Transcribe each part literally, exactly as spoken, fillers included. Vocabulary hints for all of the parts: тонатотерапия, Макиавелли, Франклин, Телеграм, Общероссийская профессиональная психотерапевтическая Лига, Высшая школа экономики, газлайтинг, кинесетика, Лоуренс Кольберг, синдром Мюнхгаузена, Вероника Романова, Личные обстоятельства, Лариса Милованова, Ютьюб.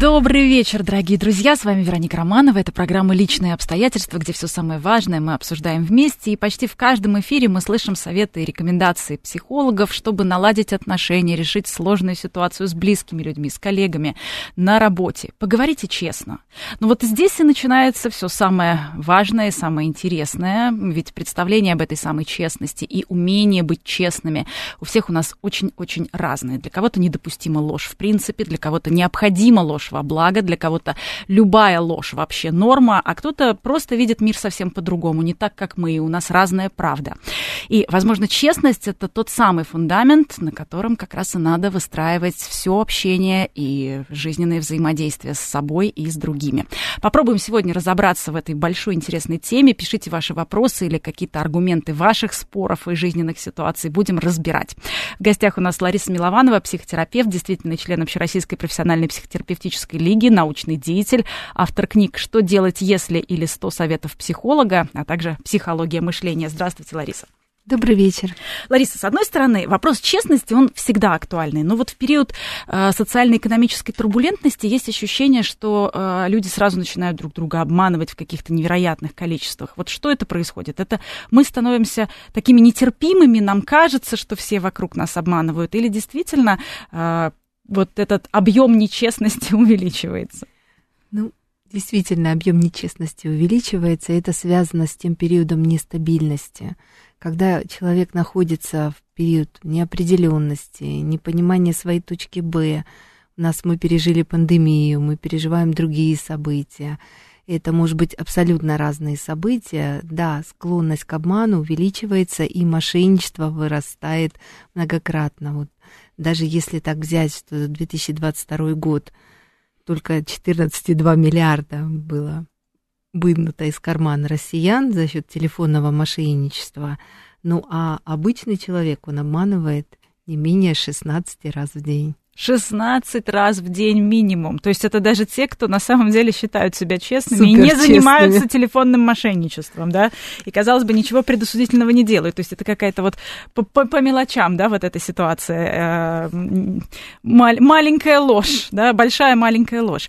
Добрый вечер, дорогие друзья, с вами Вероника Романова, это программа «Личные обстоятельства», где все самое важное мы обсуждаем вместе, и почти в каждом эфире мы слышим советы и рекомендации психологов, чтобы наладить отношения, решить сложную ситуацию с близкими людьми, с коллегами, на работе. Поговорите честно. Но вот здесь и начинается все самое важное, самое интересное, ведь представление об этой самой честности и умение быть честными у всех у нас очень-очень разные. Для кого-то недопустима ложь в принципе, для кого-то необходима ложь. Ложь во благо, для кого-то любая ложь вообще норма, а кто-то просто видит мир совсем по-другому, не так, как мы, и у нас разная правда. И, возможно, честность – это тот самый фундамент, на котором как раз и надо выстраивать все общение и жизненное взаимодействие с собой и с другими. Попробуем сегодня разобраться в этой большой интересной теме. Пишите ваши вопросы или какие-то аргументы ваших споров и жизненных ситуаций. Будем разбирать. В гостях у нас Лариса Милованова, психотерапевт, действительный член Общероссийской профессиональной психотерапевтической Лиги, научный деятель, автор книг «Что делать, если» или «сто советов психолога», а также «Психология мышления». Здравствуйте, Лариса. Добрый вечер. Лариса, с одной стороны, вопрос честности, он всегда актуальный, но вот в период э, социально-экономической турбулентности есть ощущение, что э, люди сразу начинают друг друга обманывать в каких-то невероятных количествах. Вот что это происходит? Это мы становимся такими нетерпимыми, нам кажется, что все вокруг нас обманывают, или действительно... Э, вот этот объем нечестности увеличивается? Ну, действительно, объем нечестности увеличивается. Это связано с тем периодом нестабильности, когда человек находится в период неопределенности, непонимания своей точки Б. У нас мы пережили пандемию, мы переживаем другие события. Это может быть абсолютно разные события. Да, склонность к обману увеличивается, и мошенничество вырастает многократно. Вот даже если так взять, что две тысячи двадцать второй год только четырнадцать целых два миллиарда было вынуто из кармана россиян за счет телефонного мошенничества. Ну а обычный человек, он обманывает не менее шестнадцать раз в день. шестнадцать раз в день минимум. То есть это даже те, кто на самом деле считают себя честными Супер и не честными. Занимаются телефонным мошенничеством, да, и, казалось бы, ничего предосудительного не делают. То есть это какая-то вот по, по, по мелочам, да, вот эта ситуация. Мал- маленькая ложь, да, большая маленькая ложь.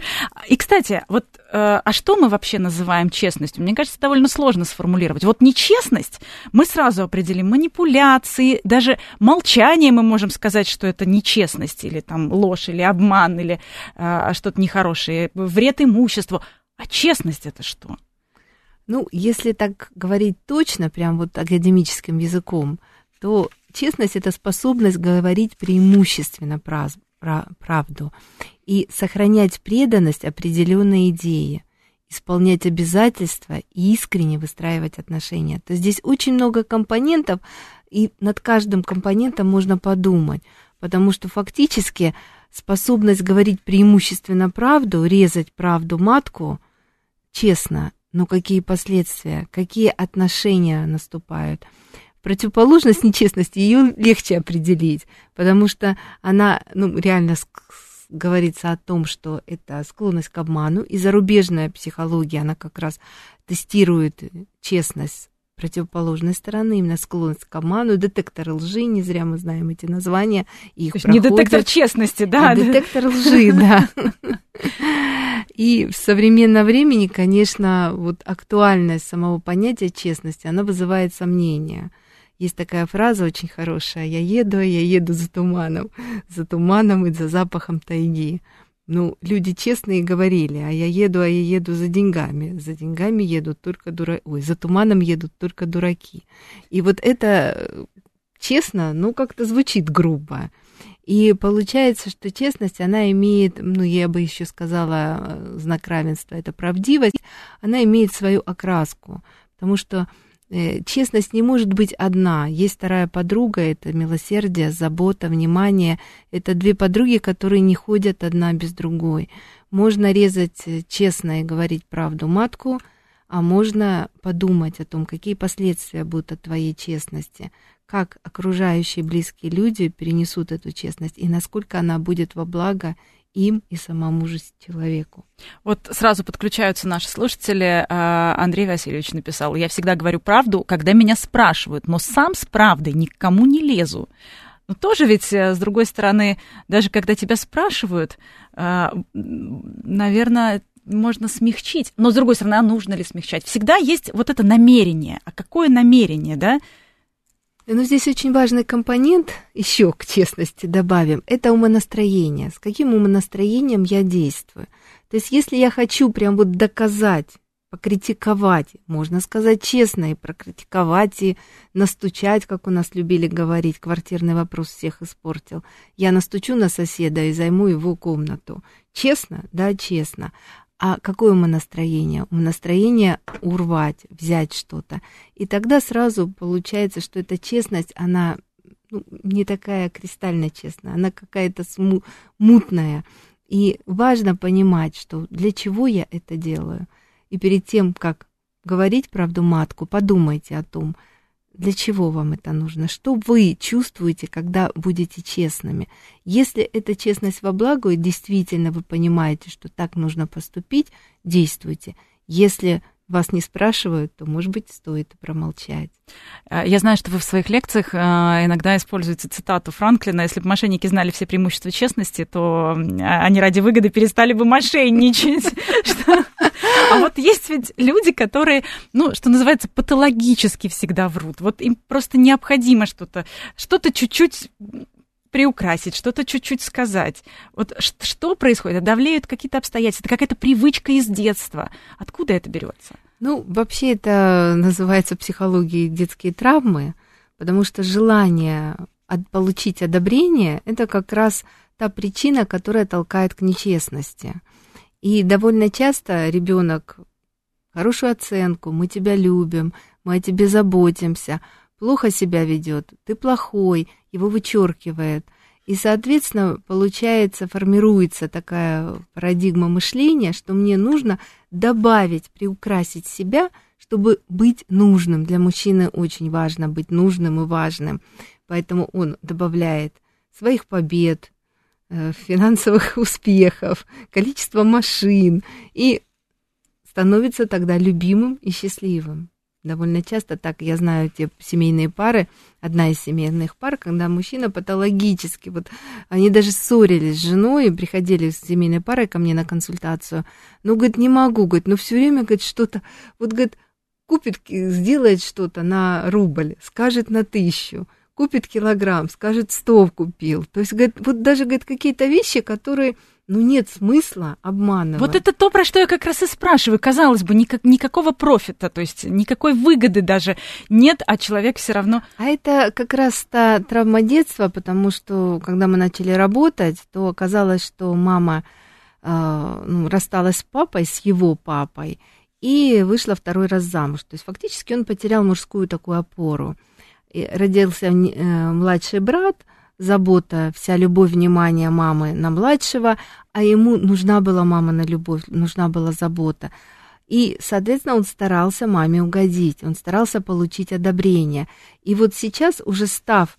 И, кстати, вот а что мы вообще называем честностью? Мне кажется, довольно сложно сформулировать. Вот нечестность мы сразу определим. Манипуляции, даже молчание мы можем сказать, что это нечестность или там ложь или обман, или а, что-то нехорошее, вред имуществу. А честность это что? Ну, если так говорить точно, прям вот академическим языком, то честность это способность говорить преимущественно прав- правду и сохранять преданность определенной идее, исполнять обязательства и искренне выстраивать отношения. То есть здесь очень много компонентов, и над каждым компонентом можно подумать. Потому что фактически способность говорить преимущественно правду, резать правду матку, честно, но какие последствия, какие отношения наступают. Противоположность нечестности, ее легче определить, потому что она, ну, реально говорится о том, что это склонность к обману, и зарубежная психология, она как раз тестирует честность противоположной стороны, именно склонность к обману, детектор лжи, не зря мы знаем эти названия, их проходят. Не детектор честности, да? А детектор лжи, да. И в современном времени, конечно, вот актуальность самого понятия честности, она вызывает сомнения. Есть такая фраза очень хорошая: «Я еду, я еду за туманом, за туманом и за запахом тайги». Ну, люди честные говорили, а я еду, а я еду за деньгами. За деньгами едут только дураки. Ой, за туманом едут только дураки. И вот это честно, ну, как-то звучит грубо. И получается, что честность, она имеет, ну, я бы еще сказала, знак равенства, это правдивость, она имеет свою окраску. Потому что честность не может быть одна. Есть вторая подруга, это милосердие, забота, внимание. Это две подруги, которые не ходят одна без другой. Можно резать честно и говорить правду матку, а можно подумать о том, какие последствия будут от твоей честности, как окружающие близкие люди перенесут эту честность и насколько она будет во благо им и самому же человеку. Вот сразу подключаются наши слушатели. Андрей Васильевич написал: «Я всегда говорю правду, когда меня спрашивают, но сам с правдой никому не лезу». Но тоже ведь, с другой стороны, даже когда тебя спрашивают, наверное, можно смягчить. Но, с другой стороны, а нужно ли смягчать? Всегда есть вот это намерение. А какое намерение, да? Но здесь очень важный компонент, еще к честности добавим, это умонастроение. С каким умонастроением я действую? То есть если я хочу прям вот доказать, покритиковать, можно сказать честно и прокритиковать, и настучать, как у нас любили говорить, квартирный вопрос всех испортил. Я настучу на соседа и займу его комнату. Честно? Да, честно. А какое умонастроение? Умонастроение урвать, взять что-то. И тогда сразу получается, что эта честность, она ну, не такая кристально честная, она какая-то сму- мутная. И важно понимать, что для чего я это делаю. И перед тем, как говорить правду матку, подумайте о том, для чего вам это нужно, что вы чувствуете, когда будете честными. Если эта честность во благо, и действительно вы понимаете, что так нужно поступить, действуйте. Если вас не спрашивают, то, может быть, стоит промолчать. Я знаю, что вы в своих лекциях иногда используете цитату Франклина: «Если бы мошенники знали все преимущества честности, то они ради выгоды перестали бы мошенничать». А вот есть ведь люди, которые, ну, что называется, патологически всегда врут. Вот им просто необходимо что-то, что-то чуть-чуть приукрасить, что-то чуть-чуть сказать. Вот что происходит? Давлеют какие-то обстоятельства, это какая-то привычка из детства. Откуда это берется? Ну, вообще это называется психологией детские травмы, потому что желание получить одобрение – это как раз та причина, которая толкает к нечестности. И довольно часто ребенок: хорошую оценку, мы тебя любим, мы о тебе заботимся, плохо себя ведет, ты плохой, его вычеркивает. И, соответственно, получается, формируется такая парадигма мышления, что мне нужно добавить, приукрасить себя, чтобы быть нужным. Для мужчины очень важно быть нужным и важным. Поэтому он добавляет своих побед, финансовых успехов, количество машин, и становится тогда любимым и счастливым. Довольно часто так, я знаю, те семейные пары, одна из семейных пар, когда мужчина патологически, вот они даже ссорились с женой, приходили с семейной парой ко мне на консультацию, ну, говорит, не могу, говорит, ну, все время, говорит, что-то, вот, говорит, купит, сделает что-то на рубль, скажет на тысячу, купит килограмм, скажет, сто купил. То есть, говорит, вот даже, говорит, какие-то вещи, которые, ну, нет смысла обманывать. Вот это то, про что я как раз и спрашиваю. Казалось бы, никак, никакого профита, то есть никакой выгоды даже нет, а человек все равно... А это как раз та травма детства, потому что, когда мы начали работать, то оказалось, что мама э, ну, рассталась с папой, с его папой, и вышла второй раз замуж. То есть, фактически, он потерял мужскую такую опору. Родился младший брат, забота, вся любовь, внимание мамы на младшего, а ему нужна была мамина любовь, нужна была забота. И, соответственно, он старался маме угодить, он старался получить одобрение. И вот сейчас, уже став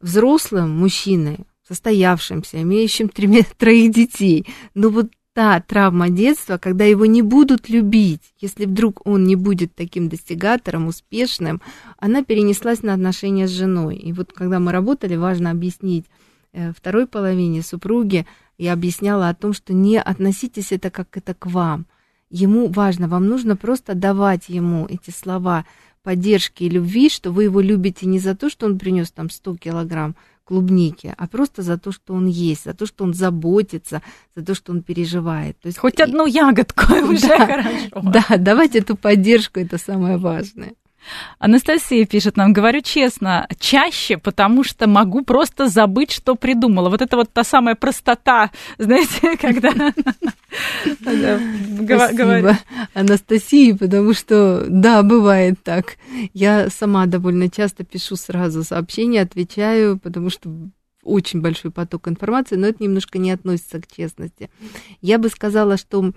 взрослым мужчиной, состоявшимся, имеющим тремя, троих детей, но вот та травма детства, когда его не будут любить, если вдруг он не будет таким достигатором, успешным, она перенеслась на отношения с женой. И вот когда мы работали, важно объяснить второй половине супруги, я объясняла о том, что не относитесь это как это к вам. Ему важно, вам нужно просто давать ему эти слова поддержки и любви, что вы его любите не за то, что он принес там сто килограмм клубники, а просто за то, что он есть, за то, что он заботится, за то, что он переживает. То есть хоть и... одну ягодку уже да, хорошо. Да, давать эту поддержку, это самое важное. Анастасия пишет нам: говорю честно, чаще, потому что могу просто забыть, что придумала. Вот это вот та самая простота, знаете, когда говорю. Анастасии, потому что, да, бывает так. Я сама довольно часто пишу сразу сообщения, отвечаю, потому что очень большой поток информации, но это немножко не относится к честности. Я бы сказала, что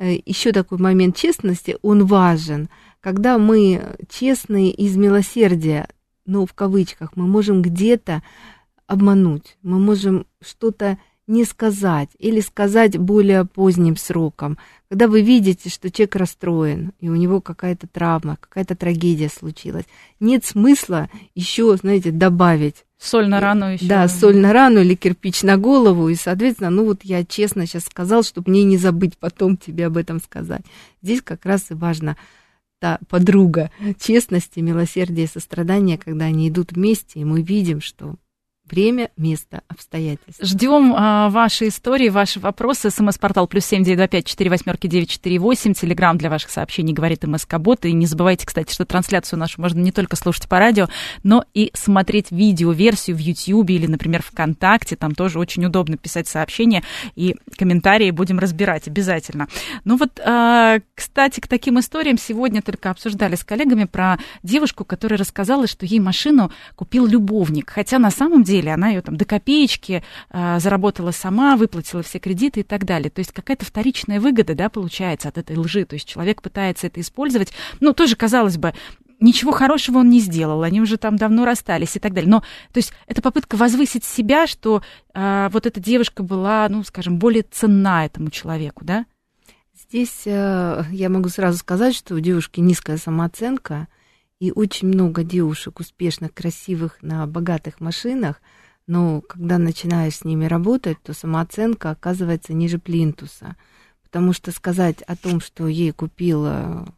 еще такой момент честности, он важен. Когда мы честны из милосердия, ну, в кавычках, мы можем где-то обмануть, мы можем что-то не сказать или сказать более поздним сроком, когда вы видите, что человек расстроен, и у него какая-то травма, какая-то трагедия случилась. Нет смысла еще, знаете, добавить. Соль на рану еще. Да, соль на рану или кирпич на голову, и, соответственно, ну вот я честно сейчас сказал, чтобы мне не забыть потом тебе об этом сказать. Здесь как раз и важно та подруга честности, милосердия и сострадания, когда они идут вместе, и мы видим, что... Время, место, обстоятельства. Ждем а, ваши истории, ваши вопросы. СМС-портал плюс семь девять два пять четыре восьмерки девять четыре восемь. Телеграм для ваших сообщений говорит МСК-бот. И не забывайте, кстати, что трансляцию нашу можно не только слушать по радио, но и смотреть видеоверсию в Ютьюбе или, например, ВКонтакте. Там тоже очень удобно писать сообщения и комментарии будем разбирать обязательно. Ну вот, а, кстати, к таким историям сегодня только обсуждали с коллегами про девушку, которая рассказала, что ей машину купил любовник, хотя на самом деле она ее там до копеечки а, заработала сама, выплатила все кредиты и так далее. То есть какая-то вторичная выгода, да, получается от этой лжи. То есть человек пытается это использовать. Ну, тоже, казалось бы, ничего хорошего он не сделал, они уже там давно расстались и так далее. Но, то есть, это попытка возвысить себя, что а, вот эта девушка была, ну, скажем, более ценна этому человеку, да? Здесь а, я могу сразу сказать, что у девушки низкая самооценка, и очень много девушек успешных, красивых, на богатых машинах, но когда начинаешь с ними работать, то самооценка оказывается ниже плинтуса. Потому что сказать о том, что ей купила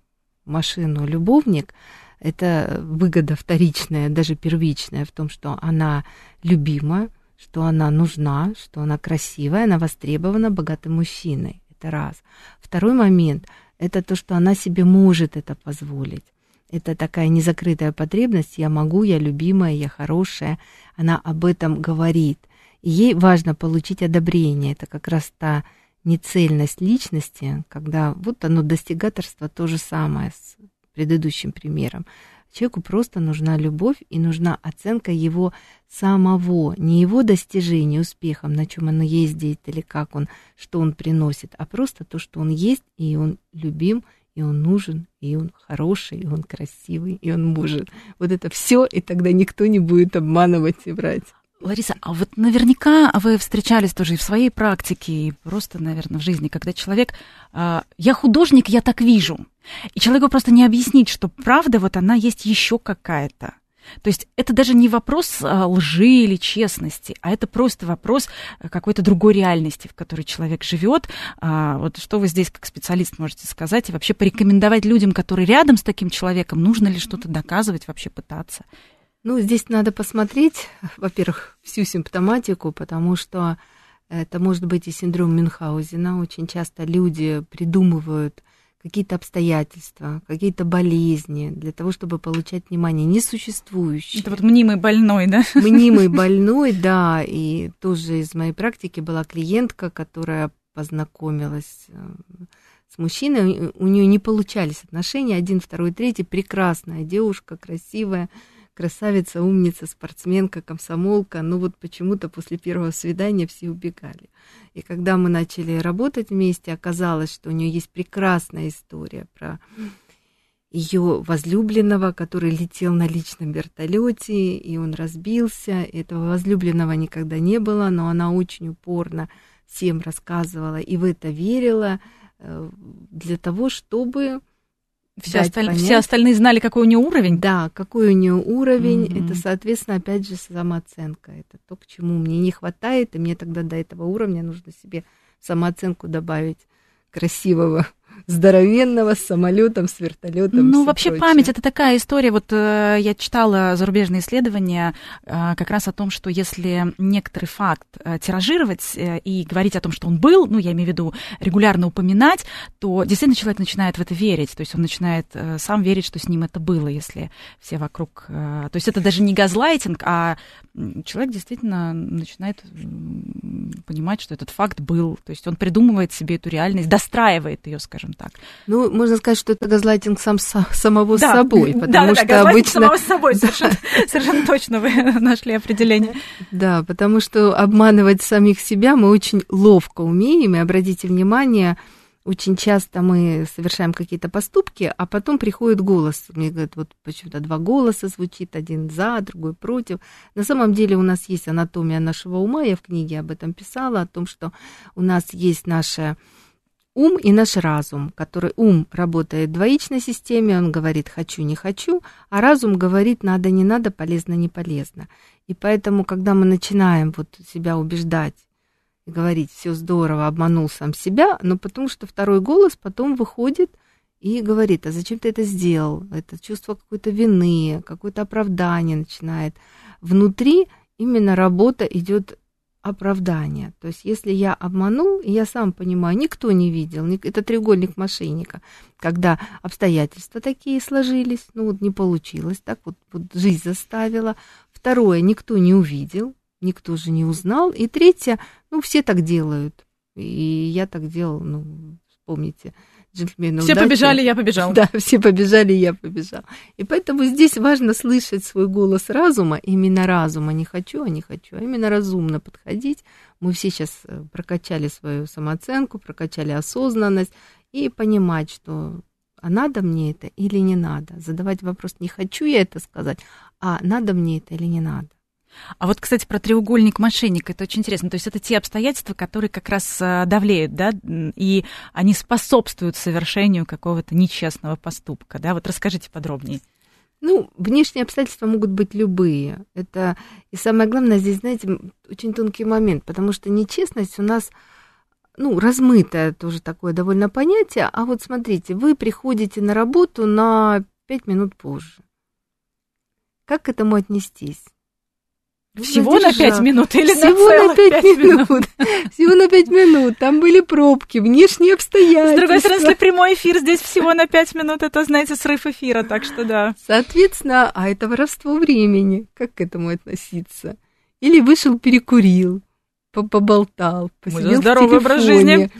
машину любовник, это выгода вторичная, даже первичная, в том, что она любима, что она нужна, что она красивая, она востребована богатым мужчиной. Это раз. Второй момент – это то, что она себе может это позволить. Это такая незакрытая потребность. Я могу, я любимая, я хорошая. Она об этом говорит. И ей важно получить одобрение. Это как раз та нецельность личности, когда вот оно, достигаторство, то же самое с предыдущим примером. Человеку просто нужна любовь и нужна оценка его самого, не его достижений, успехом, на чем оно ездит или как он, что он приносит, а просто то, что он есть, и он любим, и он нужен, и он хороший, и он красивый, и он мужен. Вот это все, и тогда никто не будет обманывать и врать. Лариса, а вот наверняка вы встречались тоже и в своей практике, и просто, наверное, в жизни, когда человек... Я художник, я так вижу. И человеку просто не объяснить, что правда, вот она есть еще какая-то. То есть это даже не вопрос лжи или честности, а это просто вопрос какой-то другой реальности, в которой человек живет. Вот что вы здесь как специалист можете сказать и вообще порекомендовать людям, которые рядом с таким человеком, нужно ли что-то доказывать, вообще пытаться? Ну, здесь надо посмотреть, во-первых, всю симптоматику, потому что это может быть и синдром Мюнхгаузена. Очень часто люди придумывают какие-то обстоятельства, какие-то болезни для того, чтобы получать внимание несуществующее. Это вот мнимый больной, да? Мнимый больной, да. И тоже из моей практики была клиентка, которая познакомилась с мужчиной. У нее не получались отношения. Один, второй, третий. Прекрасная девушка, красивая, красавица, умница, спортсменка, комсомолка. Но вот почему-то после первого свидания все убегали. И когда мы начали работать вместе, оказалось, что у нее есть прекрасная история про ее возлюбленного, который летел на личном вертолете, и он разбился. Этого возлюбленного никогда не было, но она очень упорно всем рассказывала и в это верила для того, чтобы... Все, осталь... все остальные знали, какой у нее уровень? Да, какой у нее уровень. Mm-hmm. Это, соответственно, опять же, самооценка. Это то, к чему мне не хватает, и мне тогда до этого уровня нужно себе самооценку добавить красивого, здоровенного, с самолетом, с вертолетом. Ну, вообще прочее. Память — это такая история. Вот э, я читала зарубежные исследования э, как раз о том, что если некоторый факт э, тиражировать э, и говорить о том, что он был, ну, я имею в виду регулярно упоминать, то действительно человек начинает в это верить. То есть он начинает э, сам верить, что с ним это было, если все вокруг... Э, то есть это даже не газлайтинг, а человек действительно начинает понимать, что этот факт был. То есть он придумывает себе эту реальность, достраивает ее, скажем так. Ну, можно сказать, что это газлайтинг сам, самого да. собой, потому да, да, что да, обычно... Да, газлайтинг самого собой, совершенно, совершенно точно вы нашли определение. Да, потому что обманывать самих себя мы очень ловко умеем, и обратите внимание, очень часто мы совершаем какие-то поступки, а потом приходит голос. Мне говорят, вот почему-то два голоса звучит, один за, другой против. На самом деле у нас есть анатомия нашего ума, я в книге об этом писала, о том, что у нас есть наше... ум и наш разум, который ум работает в двоичной системе, он говорит «хочу, не хочу», а разум говорит «надо, не надо, полезно, не полезно». И поэтому, когда мы начинаем вот себя убеждать и говорить «все здорово, обманул сам себя», но потому что второй голос потом выходит и говорит «а зачем ты это сделал?». Это чувство какой-то вины, какое-то оправдание начинает. Внутри именно работа идет оправдание. То есть, если я обманул, я сам понимаю, никто не видел, это треугольник мошенника, когда обстоятельства такие сложились, ну вот не получилось, так вот, вот жизнь заставила. Второе, никто не увидел, никто же не узнал. И третье, ну все так делают, и я так делал, ну вспомните. Джентльмены все удачи. Побежали, я побежал. Да, все побежали, я побежал. И поэтому здесь важно слышать свой голос разума, именно разума, не хочу, а не хочу, а именно разумно подходить. Мы все сейчас прокачали свою самооценку, прокачали осознанность и понимать, что а надо мне это или не надо. Задавать вопрос, не хочу я это сказать, а надо мне это или не надо. А вот, кстати, про треугольник мошенника, это очень интересно. То есть это те обстоятельства, которые как раз давлеют, да, и они способствуют совершению какого-то нечестного поступка, да? Вот расскажите подробнее. Ну, внешние обстоятельства могут быть любые. Это, и самое главное здесь, знаете, очень тонкий момент, потому что нечестность у нас, ну, размытое тоже такое довольно понятие. А вот смотрите, вы приходите на работу на пять минут позже. Как к этому отнестись? Всего на пять минут или всего на пять минут? минут. Всего на пять минут. Там были пробки, внешние обстоятельства. С другой стороны, если прямой эфир здесь всего на пять минут, это, знаете, срыв эфира, так что да. Соответственно, а это воровство времени. Как к этому относиться? Или вышел, перекурил, поболтал, посидел в телефоне. Здоровый образ жизни.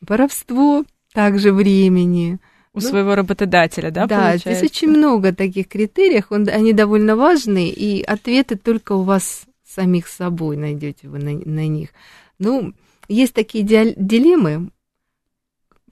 Воровство также времени. У ну, своего работодателя, да, да получается? Да, здесь очень много таких критериев, он, они довольно важны, и ответы только у вас самих собой найдете вы на, на них. Ну, есть такие дилеммы.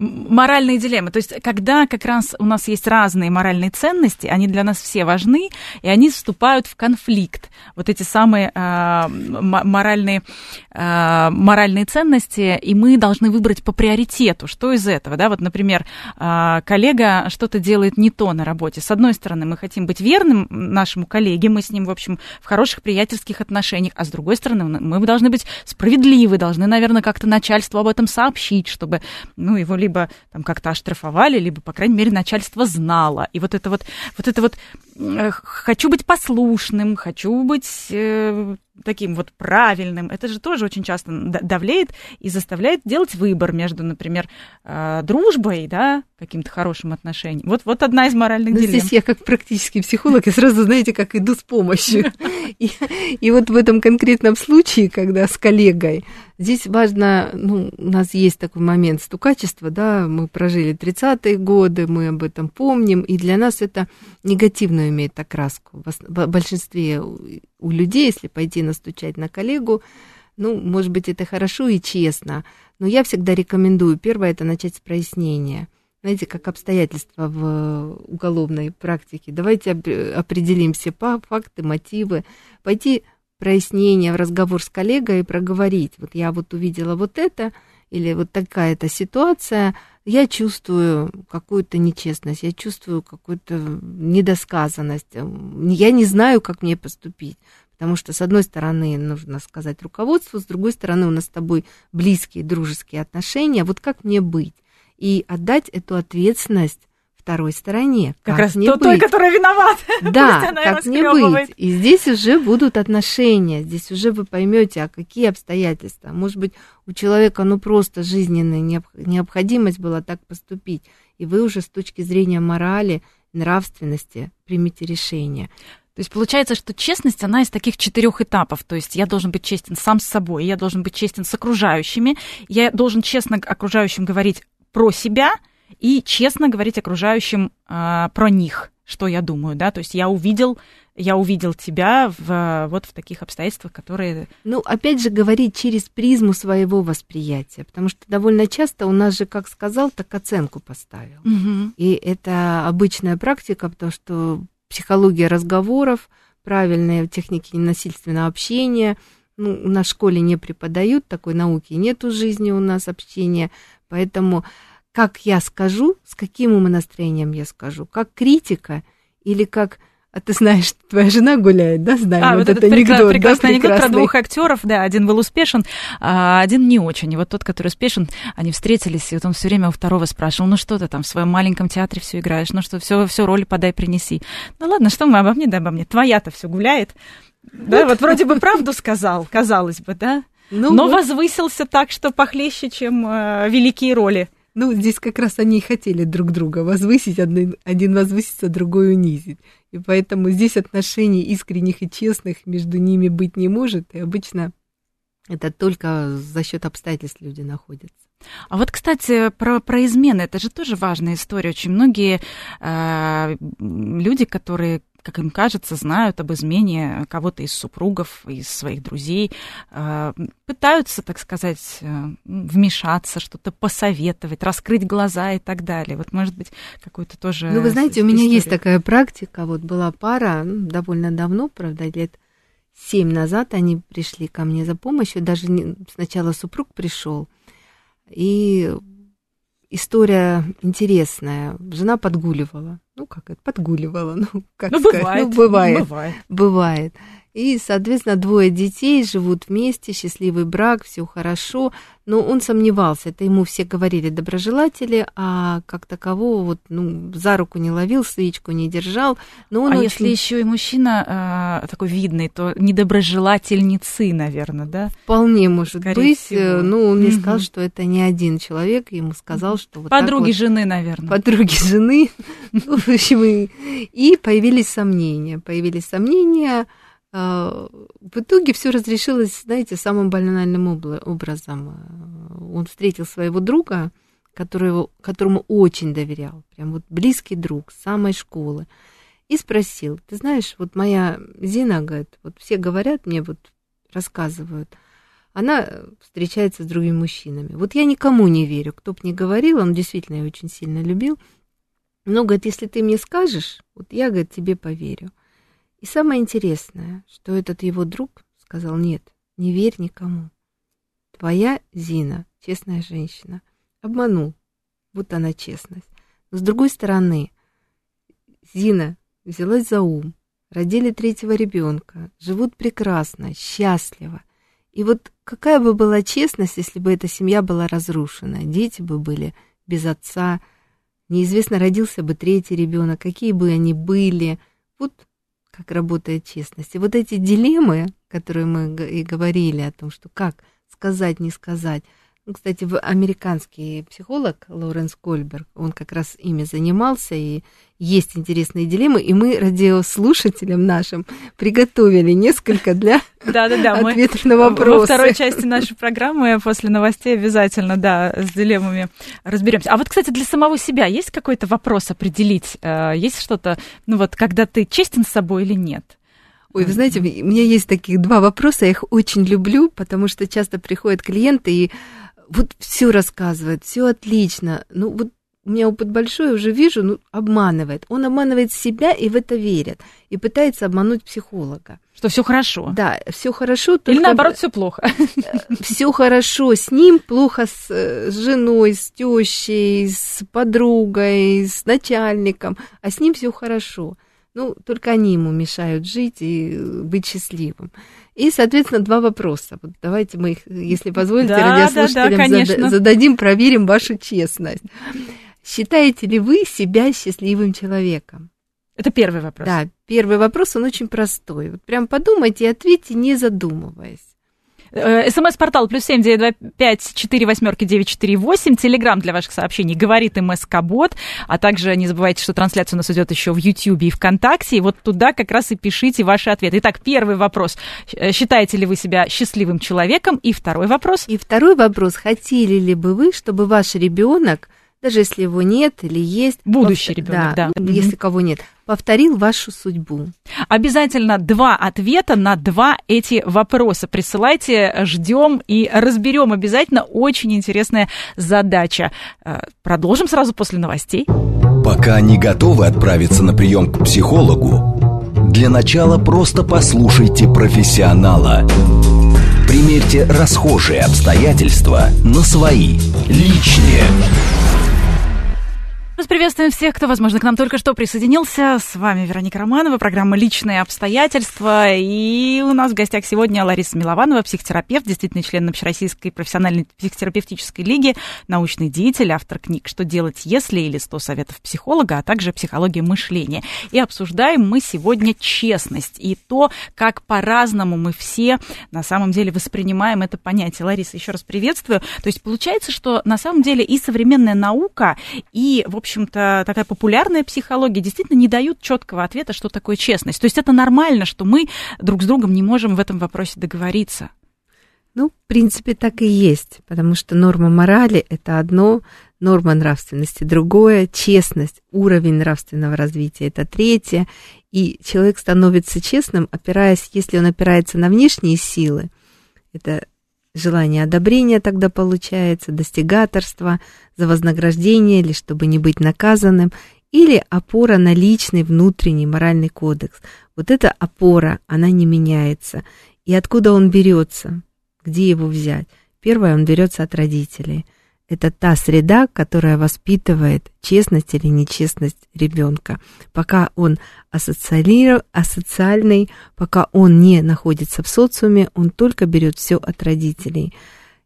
Моральные дилеммы. То есть, когда как раз у нас есть разные моральные ценности, они для нас все важны, и они вступают в конфликт. Вот эти самые э, моральные, э, моральные ценности, и мы должны выбрать по приоритету, что из этого. Да? Вот, например, э, коллега что-то делает не то на работе. С одной стороны, мы хотим быть верным нашему коллеге, мы с ним, в общем, в хороших приятельских отношениях, а с другой стороны, мы должны быть справедливы, должны, наверное, как-то начальству об этом сообщить, чтобы ну, его либо либо там как-то оштрафовали, либо, по крайней мере, начальство знало. И вот это вот, вот это вот э, хочу быть послушным, хочу быть э, таким вот правильным, это же тоже очень часто давлеет и заставляет делать выбор между, например, э, дружбой, да, каким-то хорошим отношением. Вот, вот одна из моральных дилемм. Здесь я как практический психолог, я сразу, знаете, как иду с помощью. И вот в этом конкретном случае, когда с коллегой, здесь важно, ну, у нас есть такой момент стукачества, да, мы прожили тридцатые годы, мы об этом помним, и для нас это негативную имеет окраску. В большинстве у людей, если пойти настучать на коллегу, ну, может быть, это хорошо и честно, но я всегда рекомендую, первое, это начать с прояснения. Знаете, как обстоятельства в уголовной практике. Давайте определим все факты, мотивы, пойти... прояснение в разговор с коллегой и проговорить. Вот я вот увидела вот это, или вот такая-то ситуация, я чувствую какую-то нечестность, я чувствую какую-то недосказанность, я не знаю, как мне поступить. Потому что, с одной стороны, нужно сказать руководству, с другой стороны, у нас с тобой близкие, дружеские отношения, вот как мне быть? И отдать эту ответственность второй стороне. Как, как раз не то, быть? Той, которая виновата. Да, как не быть. И здесь уже будут отношения, здесь уже вы поймете, а какие обстоятельства. Может быть, у человека ну просто жизненная необходимость была так поступить, и вы уже с точки зрения морали, нравственности примете решение. То есть получается, что честность, она из таких четырех этапов. То есть я должен быть честен сам с собой, я должен быть честен с окружающими, я должен честно окружающим говорить про себя, и честно говорить окружающим а, про них, что я думаю, да, то есть я увидел я увидел тебя в, вот в таких обстоятельствах, которые... Ну, опять же, говорить через призму своего восприятия, потому что довольно часто у нас же, как сказал, так оценку поставил. Угу. И это обычная практика, потому что психология разговоров, правильные техники ненасильственного общения, ну, у нас в школе не преподают, такой науки нету в жизни у нас общения, поэтому... Как я скажу, с каким умонастроением я скажу, как критика или как... А ты знаешь, твоя жена гуляет, да, знаем? А, вот, вот этот, этот анекдот, прекрасный, да, прекрасный анекдот про двух актеров, да, один был успешен, а один не очень. И вот тот, который успешен, они встретились, и вот он все время у второго спрашивал, ну что ты там в своем маленьком театре все играешь, ну что, все, все роли подай, принеси. Ну ладно, что мы обо мне, да обо мне, твоя-то все гуляет. Да, вот вроде бы правду сказал, казалось бы, да, но возвысился так, что похлеще, чем великие роли. Ну, здесь как раз они и хотели друг друга возвысить, один, один возвыситься, другой унизить. И поэтому здесь отношений искренних и честных между ними быть не может, и обычно это только за счет обстоятельств люди находятся. А вот, кстати, про, про измены, это же тоже важная история. Очень многие э, люди, которые... как им кажется, знают об измене кого-то из супругов, из своих друзей, пытаются, так сказать, вмешаться, что-то посоветовать, раскрыть глаза и так далее. Вот, может быть, какую-то тоже... Ну, вы знаете, у меня историю. Есть такая практика. Вот была пара, ну, довольно давно, правда, лет семь назад они пришли ко мне за помощью. Даже сначала супруг пришел, и... История интересная. Жена подгуливала. Ну, как это? Подгуливала. Ну, как ну, сказать? Бывает, ну, бывает, бывает. Бывает. И, соответственно, двое детей живут вместе, счастливый брак, все хорошо. Но он сомневался. Это ему все говорили доброжелатели, а как такового вот, ну, за руку не ловил, свечку не держал. Но он а очень... если еще и мужчина э, такой видный, то недоброжелательницы, наверное, да? Вполне может Скорее быть. Всего. Ну, он мне угу. сказал, что это не один человек. Ему сказал, что... Вот подруги так вот, жены, наверное. Подруги жены. И появились сомнения. Появились сомнения... В итоге все разрешилось, знаете, самым банальным образом. Он встретил своего друга, которого, которому очень доверял, прям вот близкий друг с самой школы, и спросил: ты знаешь, вот моя Зина, говорит, вот все говорят, мне вот рассказывают, она встречается с другими мужчинами. Вот я никому не верю, кто бы ни говорил, он действительно ее очень сильно любил. Но, говорит, если ты мне скажешь, вот я, говорит, тебе поверю. И самое интересное, что этот его друг сказал: нет, не верь никому. Твоя Зина, честная женщина, обманул, будто она честность. Но с другой стороны, Зина взялась за ум, родили третьего ребенка, живут прекрасно, счастливо. И вот какая бы была честность, если бы эта семья была разрушена, дети бы были без отца, неизвестно, родился бы третий ребенок, какие бы они были. Вот как работает честность. И вот эти дилеммы, которые мы и говорили о том, что как сказать, не сказать. Ну, кстати, американский психолог Лоуренс Кольберг, он как раз ими занимался, и есть интересные дилеммы, и мы радиослушателям нашим приготовили несколько для ответов на вопросы. Во второй части нашей программы после новостей обязательно, да, с дилеммами разберемся. А вот, кстати, для самого себя есть какой-то вопрос определить? Есть что-то, ну вот, когда ты честен с собой или нет? Ой, вы знаете, у меня есть таких два вопроса, я их очень люблю, потому что часто приходят клиенты и вот все рассказывает, все отлично. Ну, вот у меня опыт большой, я уже вижу, ну, обманывает. Он обманывает себя и в это верит. И пытается обмануть психолога. Что все хорошо. Да, все хорошо. Или наоборот, все плохо. Все хорошо с ним, плохо с, с женой, с тещей, с подругой, с начальником. А с ним все хорошо. Ну, только они ему мешают жить и быть счастливым. И, соответственно, два вопроса. Вот давайте мы их, если позволите, да, радиослушателям да, да, зад... зададим, проверим вашу честность. Считаете ли вы себя счастливым человеком? Это первый вопрос. Да, первый вопрос, он очень простой. Вот прям подумайте и ответьте, не задумываясь. СМС-портал плюс семь девять два пять четыре восьмерки девять четыре восемь. Телеграм для ваших сообщений говорит МСК-бот. А также не забывайте, что трансляция у нас идет еще в Ютьюбе и ВКонтакте. И вот туда как раз и пишите ваши ответы. Итак, первый вопрос. Считаете ли вы себя счастливым человеком? И второй вопрос. И второй вопрос. Хотели ли бы вы, чтобы ваш ребенок, даже если его нет или есть... Будущий ребенок, да. да. Если кого нет, повторил вашу судьбу? Обязательно два ответа на два эти вопроса. Присылайте, ждем и разберем обязательно. Очень интересная задача. Продолжим сразу после новостей. Пока не готовы отправиться на прием к психологу, для начала просто послушайте профессионала. Примерьте расхожие обстоятельства на свои, личные. Приветствуем всех, кто, возможно, к нам только что присоединился. С вами Вероника Романова, программа «Личные обстоятельства». И у нас в гостях сегодня Лариса Милованова, психотерапевт, действительный член Общероссийской профессиональной психотерапевтической лиги, научный деятель, автор книг «Что делать, если» или «сто советов психолога», а также «Психология мышления». И обсуждаем мы сегодня честность и то, как по-разному мы все на самом деле воспринимаем это понятие. Лариса, еще раз приветствую. То есть получается, что на самом деле и современная наука, и, в общем, В общем-то, такая популярная психология действительно не дают четкого ответа, что такое честность. То есть это нормально, что мы друг с другом не можем в этом вопросе договориться. Ну, в принципе, так и есть, потому что норма морали – это одно, норма нравственности – другое, честность, уровень нравственного развития – это третье. И человек становится честным, опираясь, если он опирается на внешние силы, это желание одобрения тогда получается, достигаторство, за вознаграждение, лишь чтобы не быть наказанным, или опора на личный внутренний моральный кодекс. Вот эта опора, она не меняется. И откуда он берется? Где его взять? Первое, он берется от родителей. Это та среда, которая воспитывает честность или нечестность ребенка. Пока он асоциальный, пока он не находится в социуме, он только берет все от родителей.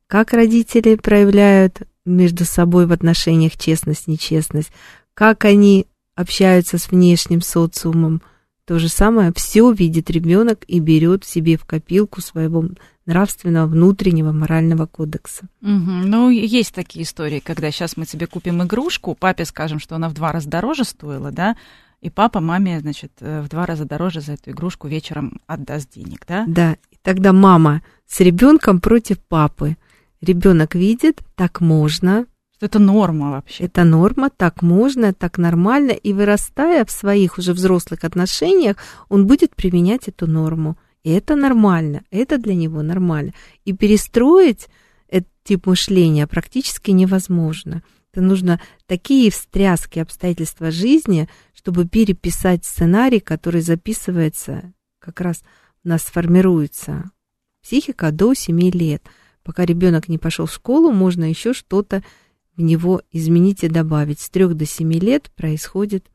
Как родители проявляют между собой в отношениях честность, нечестность, как они общаются с внешним социумом, то же самое все видит ребенок и берет в себе в копилку своего нравственного, внутреннего, морального кодекса. Угу. Ну, есть такие истории, когда сейчас мы тебе купим игрушку, папе скажем, что она в два раза дороже стоила, да, и папа маме, значит, в два раза дороже за эту игрушку вечером отдаст денег, да? Да, и тогда мама с ребенком против папы. Ребенок видит, так можно. Что это норма вообще. Это норма, так можно, так нормально. И вырастая в своих уже взрослых отношениях, он будет применять эту норму. И это нормально, это для него нормально. И перестроить этот тип мышления практически невозможно. Это нужно такие встряски обстоятельства жизни, чтобы переписать сценарий, который записывается, как раз у нас формируется психика до семи лет. Пока ребенок не пошел в школу, можно еще что-то в него изменить и добавить. С трёх до семи лет происходит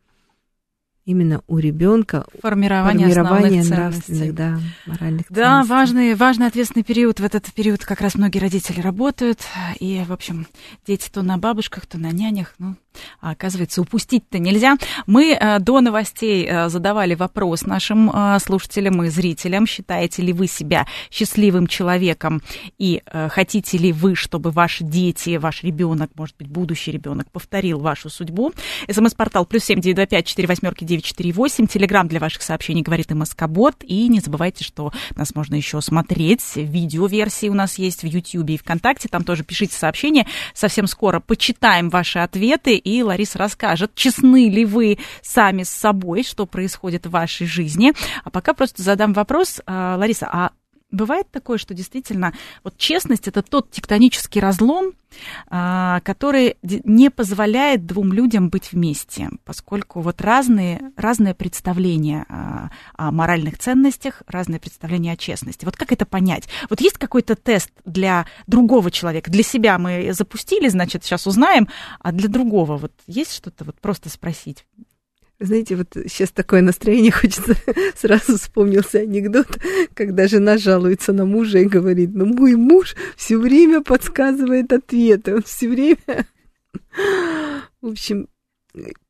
именно у ребенка формирование, формирование нравственных, да, моральных ценностей. Да, важный, важный ответственный период. В этот период как раз многие родители работают. И, в общем, дети то на бабушках, то на нянях. Ну, а оказывается, упустить-то нельзя. Мы э, до новостей э, задавали вопрос нашим э, слушателям и зрителям. Считаете ли вы себя счастливым человеком? И э, хотите ли вы, чтобы ваши дети, ваш ребенок, может быть, будущий ребенок, повторил вашу судьбу? СМС-портал плюс семь девять два пять четыре восемь девять. девять четыре восемь. Телеграм для ваших сообщений говорит МСК-бот. И не забывайте, что нас можно еще смотреть. Видеоверсии у нас есть в Ютьюбе и ВКонтакте. Там тоже пишите сообщения. Совсем скоро почитаем ваши ответы. И Лариса расскажет, честны ли вы сами с собой, что происходит в вашей жизни. А пока просто задам вопрос. Лариса, а бывает такое, что действительно вот честность – это тот тектонический разлом, который не позволяет двум людям быть вместе, поскольку вот разные, разные представления о моральных ценностях, разные представления о честности. Вот как это понять? Вот есть какой-то тест для другого человека? Для себя мы запустили, значит, сейчас узнаем, а для другого вот есть что-то вот просто спросить? Знаете, вот сейчас такое настроение хочется. Сразу вспомнился анекдот, когда жена жалуется на мужа и говорит: ну, мой муж все время подсказывает ответы. Он все время... В общем,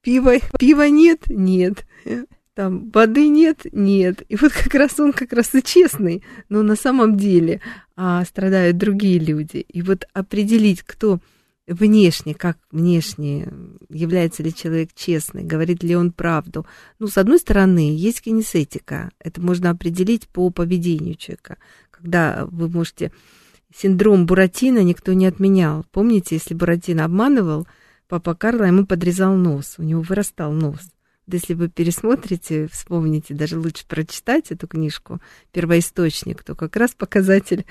пива, пива нет? Нет. Там воды нет? Нет. И вот как раз он как раз и честный, но на самом деле а, страдают другие люди. И вот определить, кто... внешне, как внешне, является ли человек честный, говорит ли он правду. Ну, с одной стороны, есть кинесетика. Это можно определить по поведению человека. Когда вы можете... Синдром Буратино никто не отменял. Помните, если Буратино обманывал, папа Карло ему подрезал нос, у него вырастал нос. Если вы пересмотрите, вспомните, даже лучше прочитать эту книжку «Первоисточник», то как раз показатель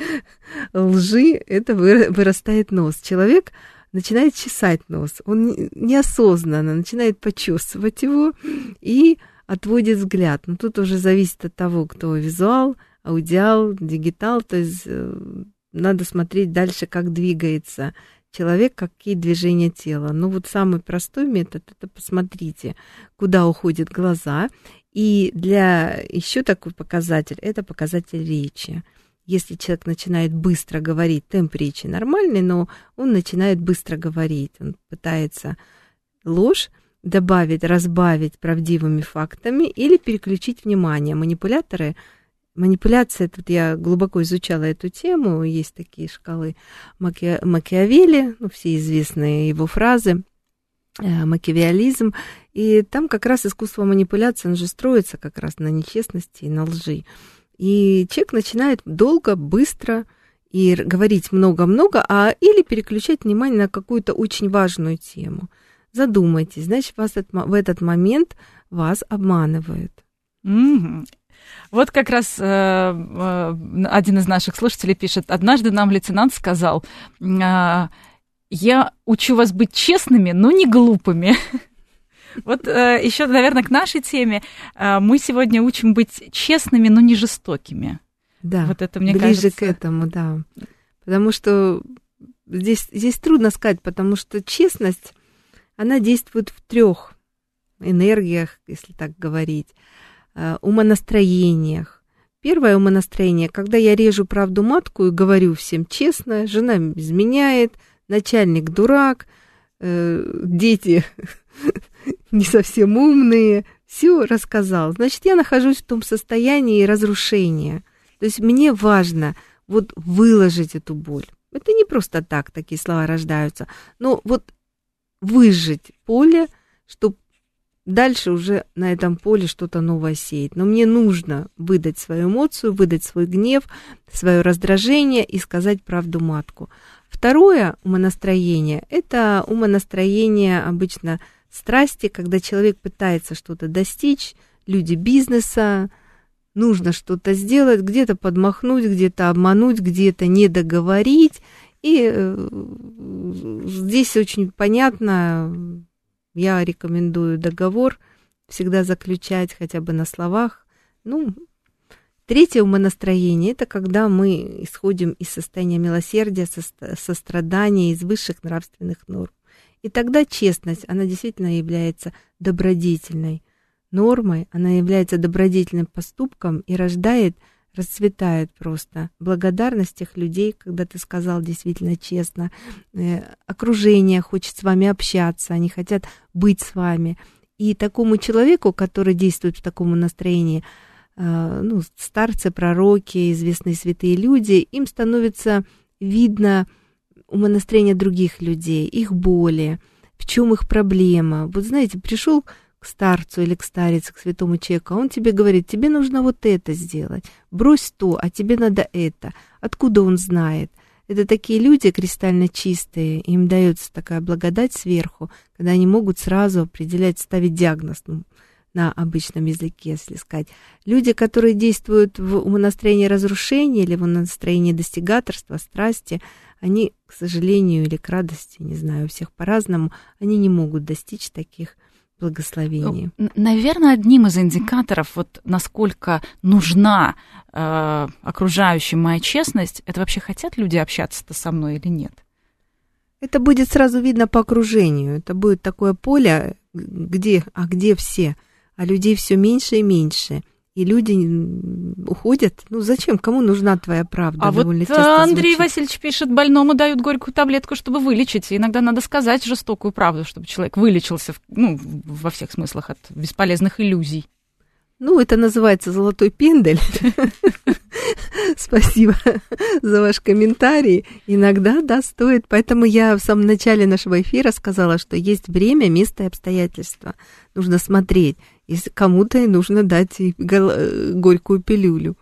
лжи – это вырастает нос. Человек начинает чесать нос, он неосознанно начинает почесывать его и отводит взгляд. Но тут уже зависит от того, кто визуал, аудиал, дигитал, то есть надо смотреть дальше, как двигается человек, какие движения тела. Ну вот самый простой метод – это посмотрите, куда уходят глаза. И для еще такой показатель – это показатель речи. Если человек начинает быстро говорить, темп речи нормальный, но он начинает быстро говорить, он пытается ложь добавить, разбавить правдивыми фактами или переключить внимание. Манипуляторы – манипуляция, тут я глубоко изучала эту тему, есть такие шкалы Маки... Макиавелли, ну, все известные его фразы, э, макиавеллизм, и там как раз искусство манипуляции, он же строится как раз на нечестности и на лжи. И человек начинает долго, быстро и говорить много-много, а или переключать внимание на какую-то очень важную тему. Задумайтесь, значит, вас от... в этот момент вас обманывают. Mm-hmm. Вот как раз э, один из наших слушателей пишет: «Однажды нам лейтенант сказал, э, я учу вас быть честными, но не глупыми». Вот э, еще, наверное, к нашей теме. Э, мы сегодня учим быть честными, но не жестокими. Да, вот это, мне ближе кажется... к этому, да. Потому что здесь, здесь трудно сказать, потому что честность, она действует в трех энергиях, если так говорить. Умонастроениях. Первое умонастроение, когда я режу правду матку и говорю всем честно, жена изменяет, начальник дурак, дети не совсем умные, все рассказал. Значит, я нахожусь в том состоянии разрушения. То есть мне важно вот выложить эту боль. Это не просто так такие слова рождаются, но вот выжать поле, чтобы дальше уже на этом поле что-то новое сеять. Но мне нужно выдать свою эмоцию, выдать свой гнев, свое раздражение и сказать правду матку. Второе умонастроение – это умонастроение обычно страсти, когда человек пытается что-то достичь, люди бизнеса, нужно что-то сделать, где-то подмахнуть, где-то обмануть, где-то не договорить. И здесь очень понятно... Я рекомендую договор всегда заключать хотя бы на словах. Ну, третье умонастроение – это когда мы исходим из состояния милосердия, сострадания, из высших нравственных норм. И тогда честность, она действительно является добродетельной нормой, она является добродетельным поступком и рождает, расцветает просто благодарность тех людей, когда ты сказал действительно честно. Окружение хочет с вами общаться, они хотят быть с вами. И такому человеку, который действует в таком настроении, ну, старцы, пророки, известные святые люди, им становится видно умонастроение других людей, их боли, в чем их проблема. Вот знаете, пришел к старцу или к старице, к святому человеку, а он тебе говорит, тебе нужно вот это сделать, брось то, а тебе надо это. Откуда он знает? Это такие люди кристально чистые, им дается такая благодать сверху, когда они могут сразу определять, ставить диагноз, ну, на обычном языке, если сказать. Люди, которые действуют в умонастроении разрушения или в умонастроении достигаторства, страсти, они, к сожалению или к радости, не знаю, у всех по-разному, они не могут достичь таких благословение. Наверное, одним из индикаторов, вот насколько нужна э, окружающим моя честность, это вообще хотят люди общаться-то со мной или нет? Это будет сразу видно по окружению. Это будет такое поле, где, а где все, а людей все меньше и меньше. И люди уходят. Ну зачем? Кому нужна твоя правда? А довольно вот часто Андрей звучит. Васильевич пишет, больному дают горькую таблетку, чтобы вылечить. И иногда надо сказать жестокую правду, чтобы человек вылечился, ну, во всех смыслах от бесполезных иллюзий. Ну, это называется золотой пендель. Спасибо за ваш комментарий. Иногда, да, стоит. Поэтому я в самом начале нашего эфира сказала, что есть время, место и обстоятельства. Нужно смотреть. Если кому-то нужно дать горькую пилюлю.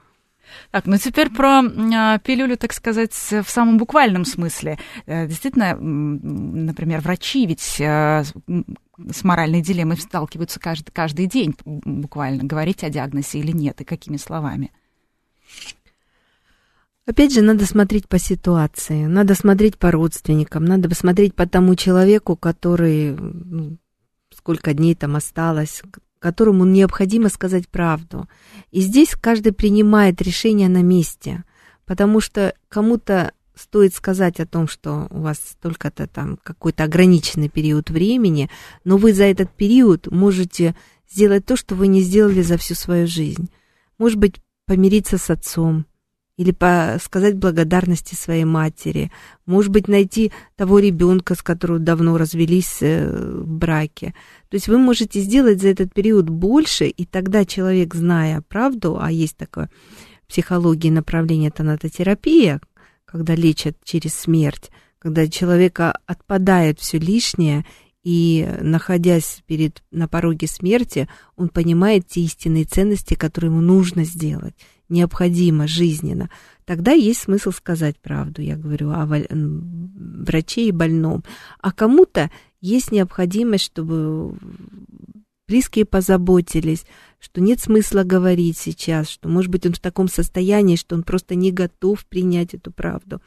Так, ну теперь про э, пилюлю, так сказать, в самом буквальном смысле. Э, действительно, например, врачи ведь э, с моральной дилеммой сталкиваются каждый, каждый день, буквально, говорить о диагнозе или нет, и какими словами. Опять же, надо смотреть по ситуации, надо смотреть по родственникам, надо смотреть по тому человеку, который, ну, сколько дней там осталось, которому необходимо сказать правду. И здесь каждый принимает решение на месте, потому что кому-то стоит сказать о том, что у вас только-то там какой-то ограниченный период времени, но вы за этот период можете сделать то, что вы не сделали за всю свою жизнь. Может быть, помириться с отцом, или сказать благодарности своей матери, может быть, найти того ребенка, с которым давно развелись в браке. То есть вы можете сделать за этот период больше, и тогда человек, зная правду, а есть такое в психологии направление тонатотерапия, когда лечат через смерть, когда у человека отпадает все лишнее, и, находясь перед, на пороге смерти, он понимает те истинные ценности, которые ему нужно сделать, необходимо, жизненно. Тогда есть смысл сказать правду, я говорю о враче и больном. А кому-то есть необходимость, чтобы близкие позаботились, что нет смысла говорить сейчас, что, может быть, он в таком состоянии, что он просто не готов принять эту правду.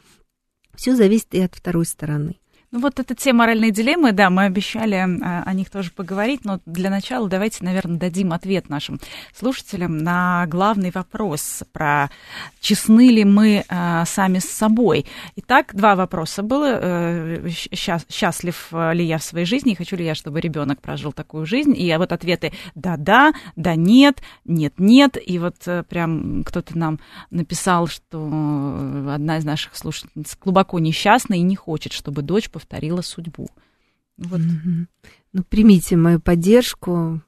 Все зависит и от второй стороны. Ну вот это те моральные дилеммы, да, мы обещали о них тоже поговорить, но для начала давайте, наверное, дадим ответ нашим слушателям на главный вопрос про честны ли мы сами с собой. Итак, два вопроса было. Счастлив ли я в своей жизни, хочу ли я, чтобы ребенок прожил такую жизнь? И вот ответы да-да, да-нет, нет-нет. И вот прям кто-то нам написал, что одна из наших слушательниц глубоко несчастна и не хочет, чтобы дочь повторила судьбу. Вот. Mm-hmm. Ну, примите мою поддержку,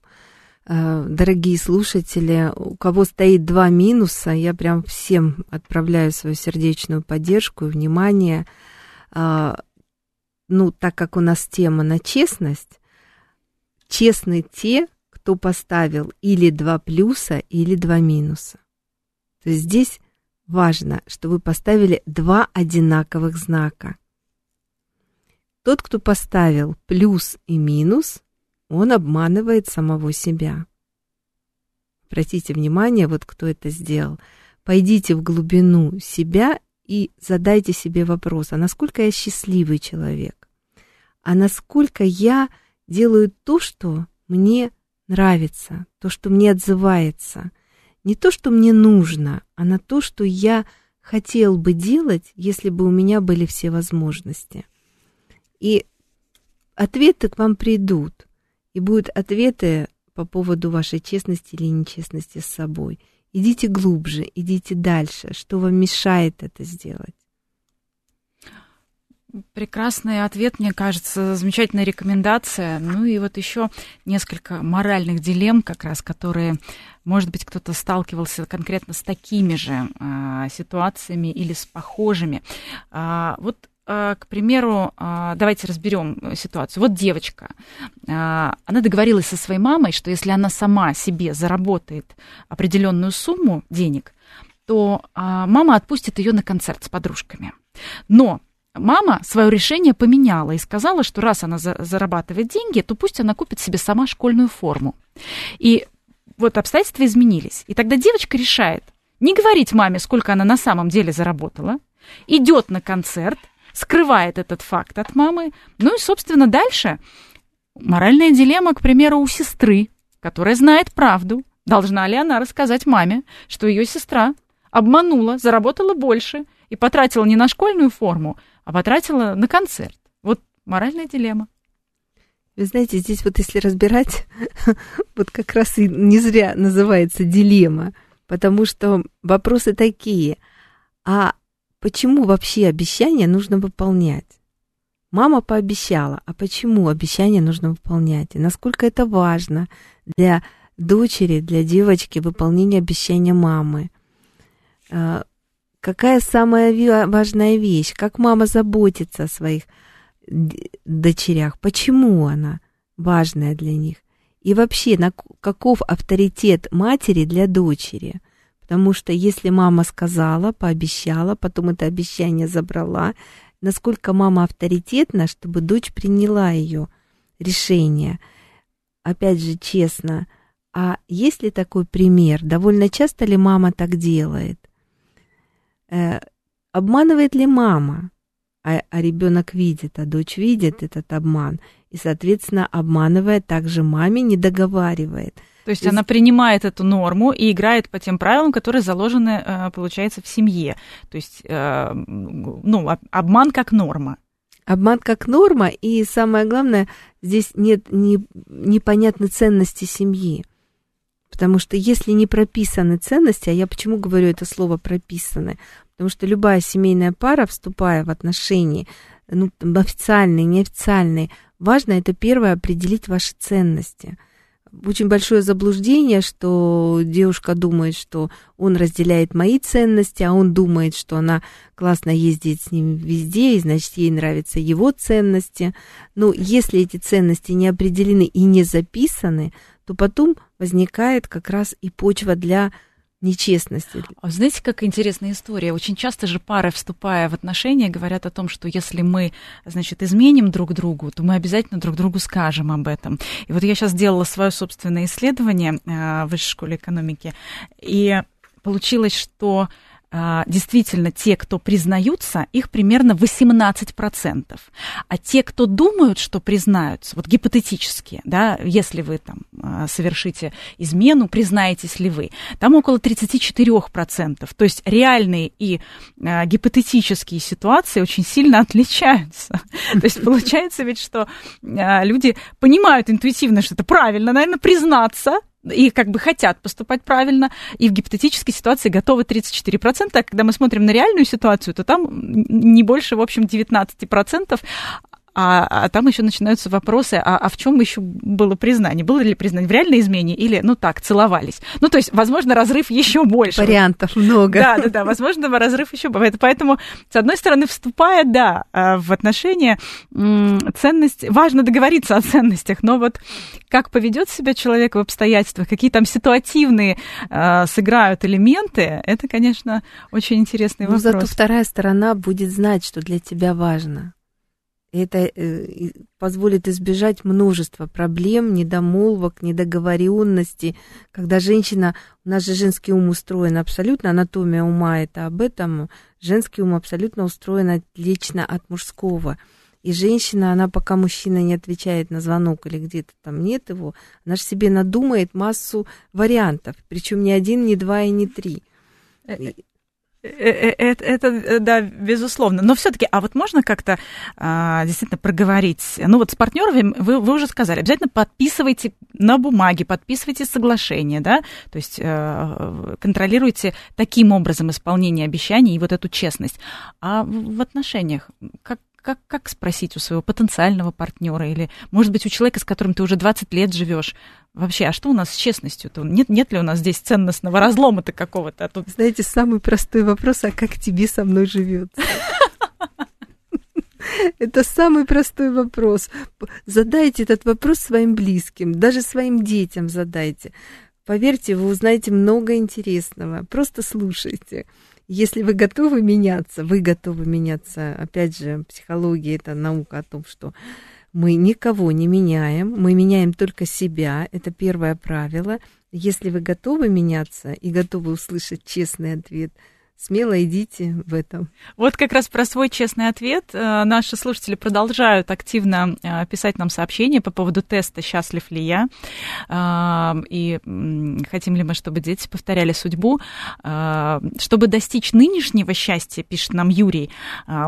дорогие слушатели. У кого стоит два минуса, я прям всем отправляю свою сердечную поддержку и внимание. Ну, так как у нас тема на честность, честны те, кто поставил или два плюса, или два минуса. То есть здесь важно, что вы поставили два одинаковых знака. Тот, кто поставил плюс и минус, он обманывает самого себя. Обратите внимание, вот кто это сделал. Пойдите в глубину себя и задайте себе вопрос, а насколько я счастливый человек? А насколько я делаю то, что мне нравится, то, что мне отзывается? Не то, что мне нужно, а на то, что я хотел бы делать, если бы у меня были все возможности. И ответы к вам придут, и будут ответы по поводу вашей честности или нечестности с собой. Идите глубже, идите дальше. Что вам мешает это сделать? Прекрасный ответ, мне кажется, замечательная рекомендация. Ну и вот еще несколько моральных дилемм, как раз, которые, может быть, кто-то сталкивался конкретно с такими же а, ситуациями или с похожими. А, вот К примеру, давайте разберем ситуацию. Вот девочка, она договорилась со своей мамой, что если она сама себе заработает определенную сумму денег, то мама отпустит ее на концерт с подружками. Но мама свое решение поменяла и сказала, что раз она зарабатывает деньги, то пусть она купит себе сама школьную форму. И вот обстоятельства изменились. И тогда девочка решает не говорить маме, сколько она на самом деле заработала, идет на концерт, скрывает этот факт от мамы. Ну и, собственно, дальше моральная дилемма, к примеру, у сестры, которая знает правду. Должна ли она рассказать маме, что ее сестра обманула, заработала больше и потратила не на школьную форму, а потратила на концерт? Вот моральная дилемма. Вы знаете, здесь вот если разбирать, вот как раз и не зря называется дилемма, потому что вопросы такие. А почему вообще обещания нужно выполнять? Мама пообещала, а почему обещания нужно выполнять? И насколько это важно для дочери, для девочки выполнение обещания мамы? Какая самая важная вещь? Как мама заботится о своих дочерях? Почему она важная для них? И вообще, каков авторитет матери для дочери? Потому что если мама сказала, пообещала, потом это обещание забрала, насколько мама авторитетна, чтобы дочь приняла ее решение. Опять же, честно, а есть ли такой пример? Довольно часто ли мама так делает? Э, обманывает ли мама? А, а ребенок видит, а дочь видит этот обман. И, соответственно, обманывая, также маме не договаривает. То есть, То есть она принимает эту норму и играет по тем правилам, которые заложены, получается, в семье. То есть, ну, обман как норма. Обман как норма, и самое главное, здесь нет непонятной ценности семьи. Потому что если не прописаны ценности, а я почему говорю это слово «прописаны»? Потому что любая семейная пара, вступая в отношения, ну, официальные, неофициальные, важно это первое определить ваши ценности. Очень большое заблуждение, что девушка думает, что он разделяет мои ценности, а он думает, что она классно ездит с ним везде, и, значит, ей нравятся его ценности. Но если эти ценности не определены и не записаны, то потом возникает как раз и почва для нечестности. А знаете, как интересная история? Очень часто же пары, вступая в отношения, говорят о том, что если мы, значит, изменим друг другу, то мы обязательно друг другу скажем об этом. И вот я сейчас делала свое собственное исследование в Высшей школе экономики, и получилось, что действительно те, кто признаются, их примерно восемнадцать процентов. А те, кто думают, что признаются, вот гипотетически, да, если вы там совершите измену, признаетесь ли вы, там около тридцать четыре процента. То есть реальные и а, гипотетические ситуации очень сильно отличаются. То есть получается ведь, что люди понимают интуитивно, что это правильно, наверное, признаться, и как бы хотят поступать правильно, и в гипотетической ситуации готовы тридцать четыре процента, а когда мы смотрим на реальную ситуацию, то там не больше, в общем, девятнадцать процентов, а, а там еще начинаются вопросы, а, а в чем еще было признание? Было ли признание в реальной измене или, ну так, целовались? Ну, то есть, возможно, разрыв еще больше. Вариантов много. Да, да, да, возможно, разрыв еще больше. Поэтому, с одной стороны, вступая, да, в отношения, ценность, важно договориться о ценностях, но вот как поведет себя человек в обстоятельствах, какие там ситуативные э, сыграют элементы, это, конечно, очень интересный но вопрос. Но зато вторая сторона будет знать, что для тебя важно. Это позволит избежать множества проблем, недомолвок, недоговоренностей. Когда женщина, у нас же женский ум устроен абсолютно, анатомия ума это об этом, женский ум абсолютно устроен отлично от мужского. И женщина, она пока мужчина не отвечает на звонок или где-то там нет его, она же себе надумает массу вариантов, причем ни один, ни два и ни три. Это, это, да, безусловно. Но все-таки, а вот можно как-то а, действительно проговорить? Ну вот с партнерами вы, вы уже сказали, обязательно подписывайте на бумаге, подписывайте соглашение, да, то есть а, контролируйте таким образом исполнение обещаний и вот эту честность. А в отношениях как, как, как спросить у своего потенциального партнера или, может быть, у человека, с которым ты уже двадцать лет живешь? Вообще, а что у нас с честностью-то? Нет, нет ли у нас здесь ценностного разлома-то какого-то? А тут... Знаете, самый простой вопрос, а как тебе со мной живется? Это самый простой вопрос. Задайте этот вопрос своим близким, даже своим детям задайте. Поверьте, вы узнаете много интересного. Просто слушайте. Если вы готовы меняться, вы готовы меняться. Опять же, психология – это наука о том, что... Мы никого не меняем, мы меняем только себя, это первое правило. Если вы готовы меняться и готовы услышать честный ответ, смело идите в этом. Вот как раз про свой честный ответ. Наши слушатели продолжают активно писать нам сообщения по поводу теста «Счастлив ли я?» и хотим ли мы, чтобы дети повторяли судьбу. Чтобы достичь нынешнего счастья, пишет нам Юрий,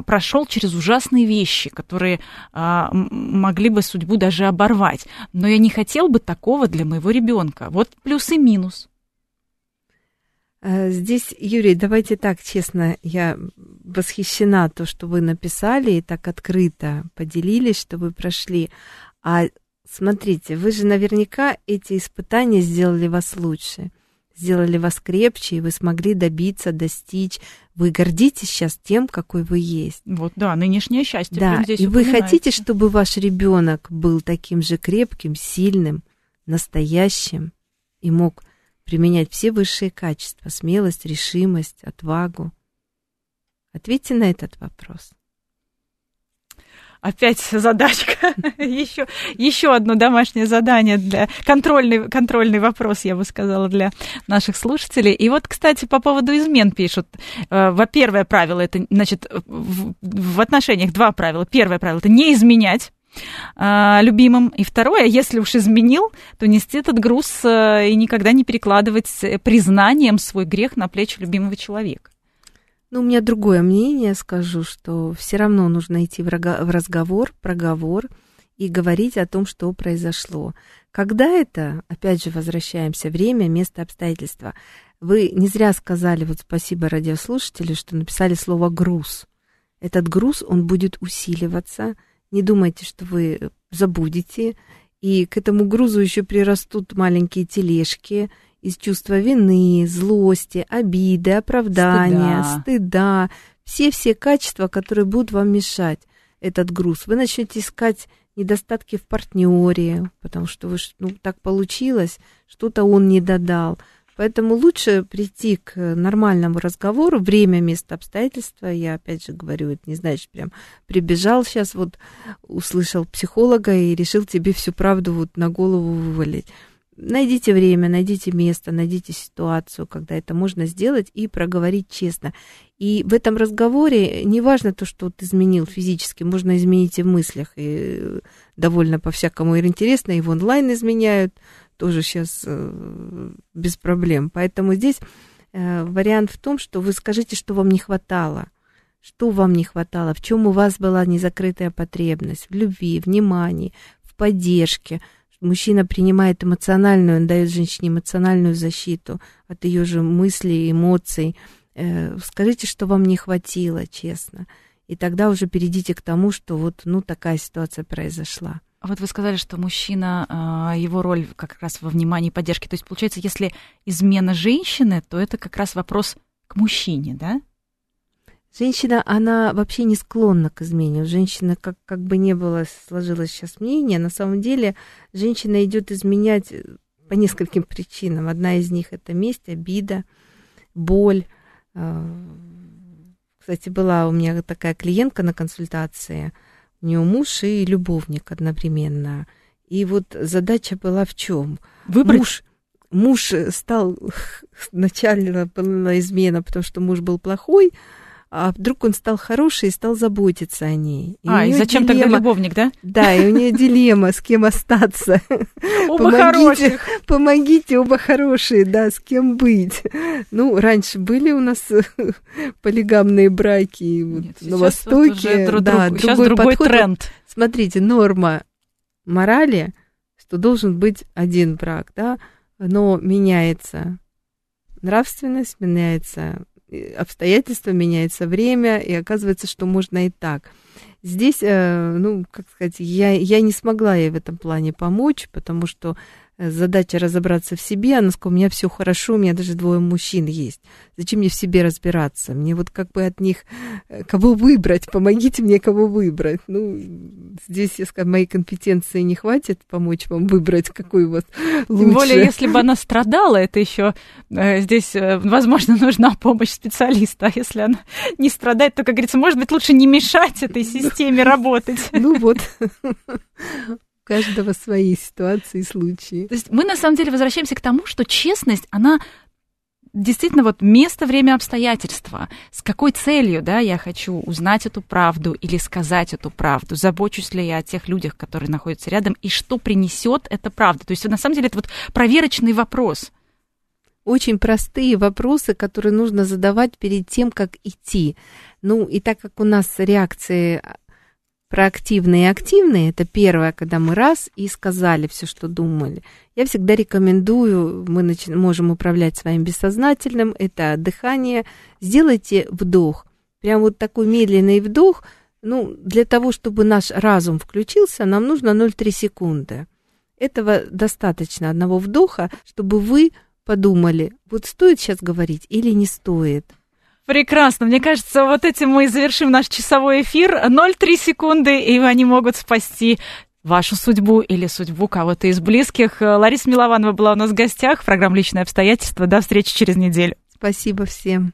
прошел через ужасные вещи, которые могли бы судьбу даже оборвать. Но я не хотел бы такого для моего ребенка. Вот плюс и минус. Здесь, Юрий, давайте так, честно, я восхищена то, что вы написали и так открыто поделились, что вы прошли. А смотрите, вы же наверняка эти испытания сделали вас лучше, сделали вас крепче, и вы смогли добиться, достичь. Вы гордитесь сейчас тем, какой вы есть. Вот, да, нынешнее счастье. Да, здесь и вы хотите, чтобы ваш ребенок был таким же крепким, сильным, настоящим и мог применять все высшие качества, смелость, решимость, отвагу? Ответьте на этот вопрос. Опять задачка. еще, еще одно домашнее задание, для, контрольный, контрольный вопрос, я бы сказала, для наших слушателей. И вот, кстати, по поводу измен пишут. Во-первых, правило, это, значит, в отношениях два правила. Первое правило – это не изменять любимым. И второе, если уж изменил, то нести этот груз и никогда не перекладывать признанием свой грех на плечи любимого человека. Ну, у меня другое мнение, скажу, что все равно нужно идти в разговор, проговор и говорить о том, что произошло. Когда это, опять же, возвращаемся, время, место, обстоятельства. Вы не зря сказали, вот спасибо радиослушателю, что написали слово «груз». Этот груз, он будет усиливаться. Не думайте, что вы забудете. И к этому грузу еще прирастут маленькие тележки из чувства вины, злости, обиды, оправдания, стыда. стыда. Все-все качества, которые будут вам мешать, этот груз. Вы начнете искать недостатки в партнере, потому что вы, ну, так получилось, что-то он не додал. Поэтому лучше прийти к нормальному разговору. Время, место, обстоятельства. Я опять же говорю, это не значит прям прибежал сейчас, вот услышал психолога и решил тебе всю правду вот на голову вывалить. Найдите время, найдите место, найдите ситуацию, когда это можно сделать и проговорить честно. И в этом разговоре не важно то, что ты изменил физически, можно изменить и в мыслях. И довольно по-всякому интересно, и в онлайн изменяют, тоже сейчас без проблем. Поэтому здесь вариант в том, что вы скажите, что вам не хватало. Что вам не хватало, в чем у вас была незакрытая потребность, в любви, внимании, в поддержке. Мужчина принимает эмоциональную, он дает женщине эмоциональную защиту от ее же мыслей, эмоций. Скажите, что вам не хватило, честно. И тогда уже перейдите к тому, что вот, ну, такая ситуация произошла. Вот вы сказали, что мужчина, его роль как раз во внимании и поддержке. То есть, получается, если измена женщины, то это как раз вопрос к мужчине, да? Женщина, она вообще не склонна к измене. У женщины, как, как бы ни было, сложилось сейчас мнение, на самом деле женщина идет изменять по нескольким причинам. Одна из них – это месть, обида, боль. Кстати, была у меня такая клиентка на консультации. У нее муж и любовник одновременно. И вот задача была в чем? Выбрать? Муж... Муж стал... Сначала была измена, потому что муж был плохой, а вдруг он стал хороший и стал заботиться о ней. И а, и зачем дилемма... тогда любовник, да? Да, и у нее дилемма, с кем остаться. Оба хороших. Помогите, оба хорошие, да, с кем быть. Ну, раньше были у нас полигамные браки на Востоке. Сейчас другой тренд. Смотрите, норма морали, что должен быть один брак, да, но меняется нравственность, меняется... обстоятельства, меняется время, и оказывается, что можно и так. Здесь, ну, как сказать, я, я не смогла ей в этом плане помочь, потому что задача разобраться в себе, она сказала, у меня все хорошо, у меня даже двое мужчин есть. Зачем мне в себе разбираться? Мне вот как бы от них, кого выбрать, помогите мне, кого выбрать. Ну, здесь, я скажу, моей компетенции не хватит помочь вам выбрать, какой у вас лучше. Тем более, если бы она страдала, это еще здесь, возможно, нужна помощь специалиста. А если она не страдает, то, как говорится, может быть, лучше не мешать этой системе работать. Ну вот. У каждого свои ситуации и случаи. То есть мы, на самом деле, возвращаемся к тому, что честность, она действительно вот место, время, обстоятельства. С какой целью, да, я хочу узнать эту правду или сказать эту правду? Забочусь ли я о тех людях, которые находятся рядом, и что принесет эта правда? То есть, на самом деле, это вот проверочный вопрос. Очень простые вопросы, которые нужно задавать перед тем, как идти. Ну, и так как у нас реакции... Проактивные и активные – это первое, когда мы раз и сказали все, что думали. Я всегда рекомендую, мы нач... можем управлять своим бессознательным, это дыхание. Сделайте вдох, прям вот такой медленный вдох. Ну, для того, чтобы наш разум включился, нам нужно ноль целых три секунды. Этого достаточно, одного вдоха, чтобы вы подумали, вот стоит сейчас говорить или не стоит. Прекрасно. Мне кажется, вот этим мы и завершим наш часовой эфир. ноль целых три секунды, и они могут спасти вашу судьбу или судьбу кого-то из близких. Лариса Милованова была у нас в гостях. Программа «Личные обстоятельства». До встречи через неделю. Спасибо всем.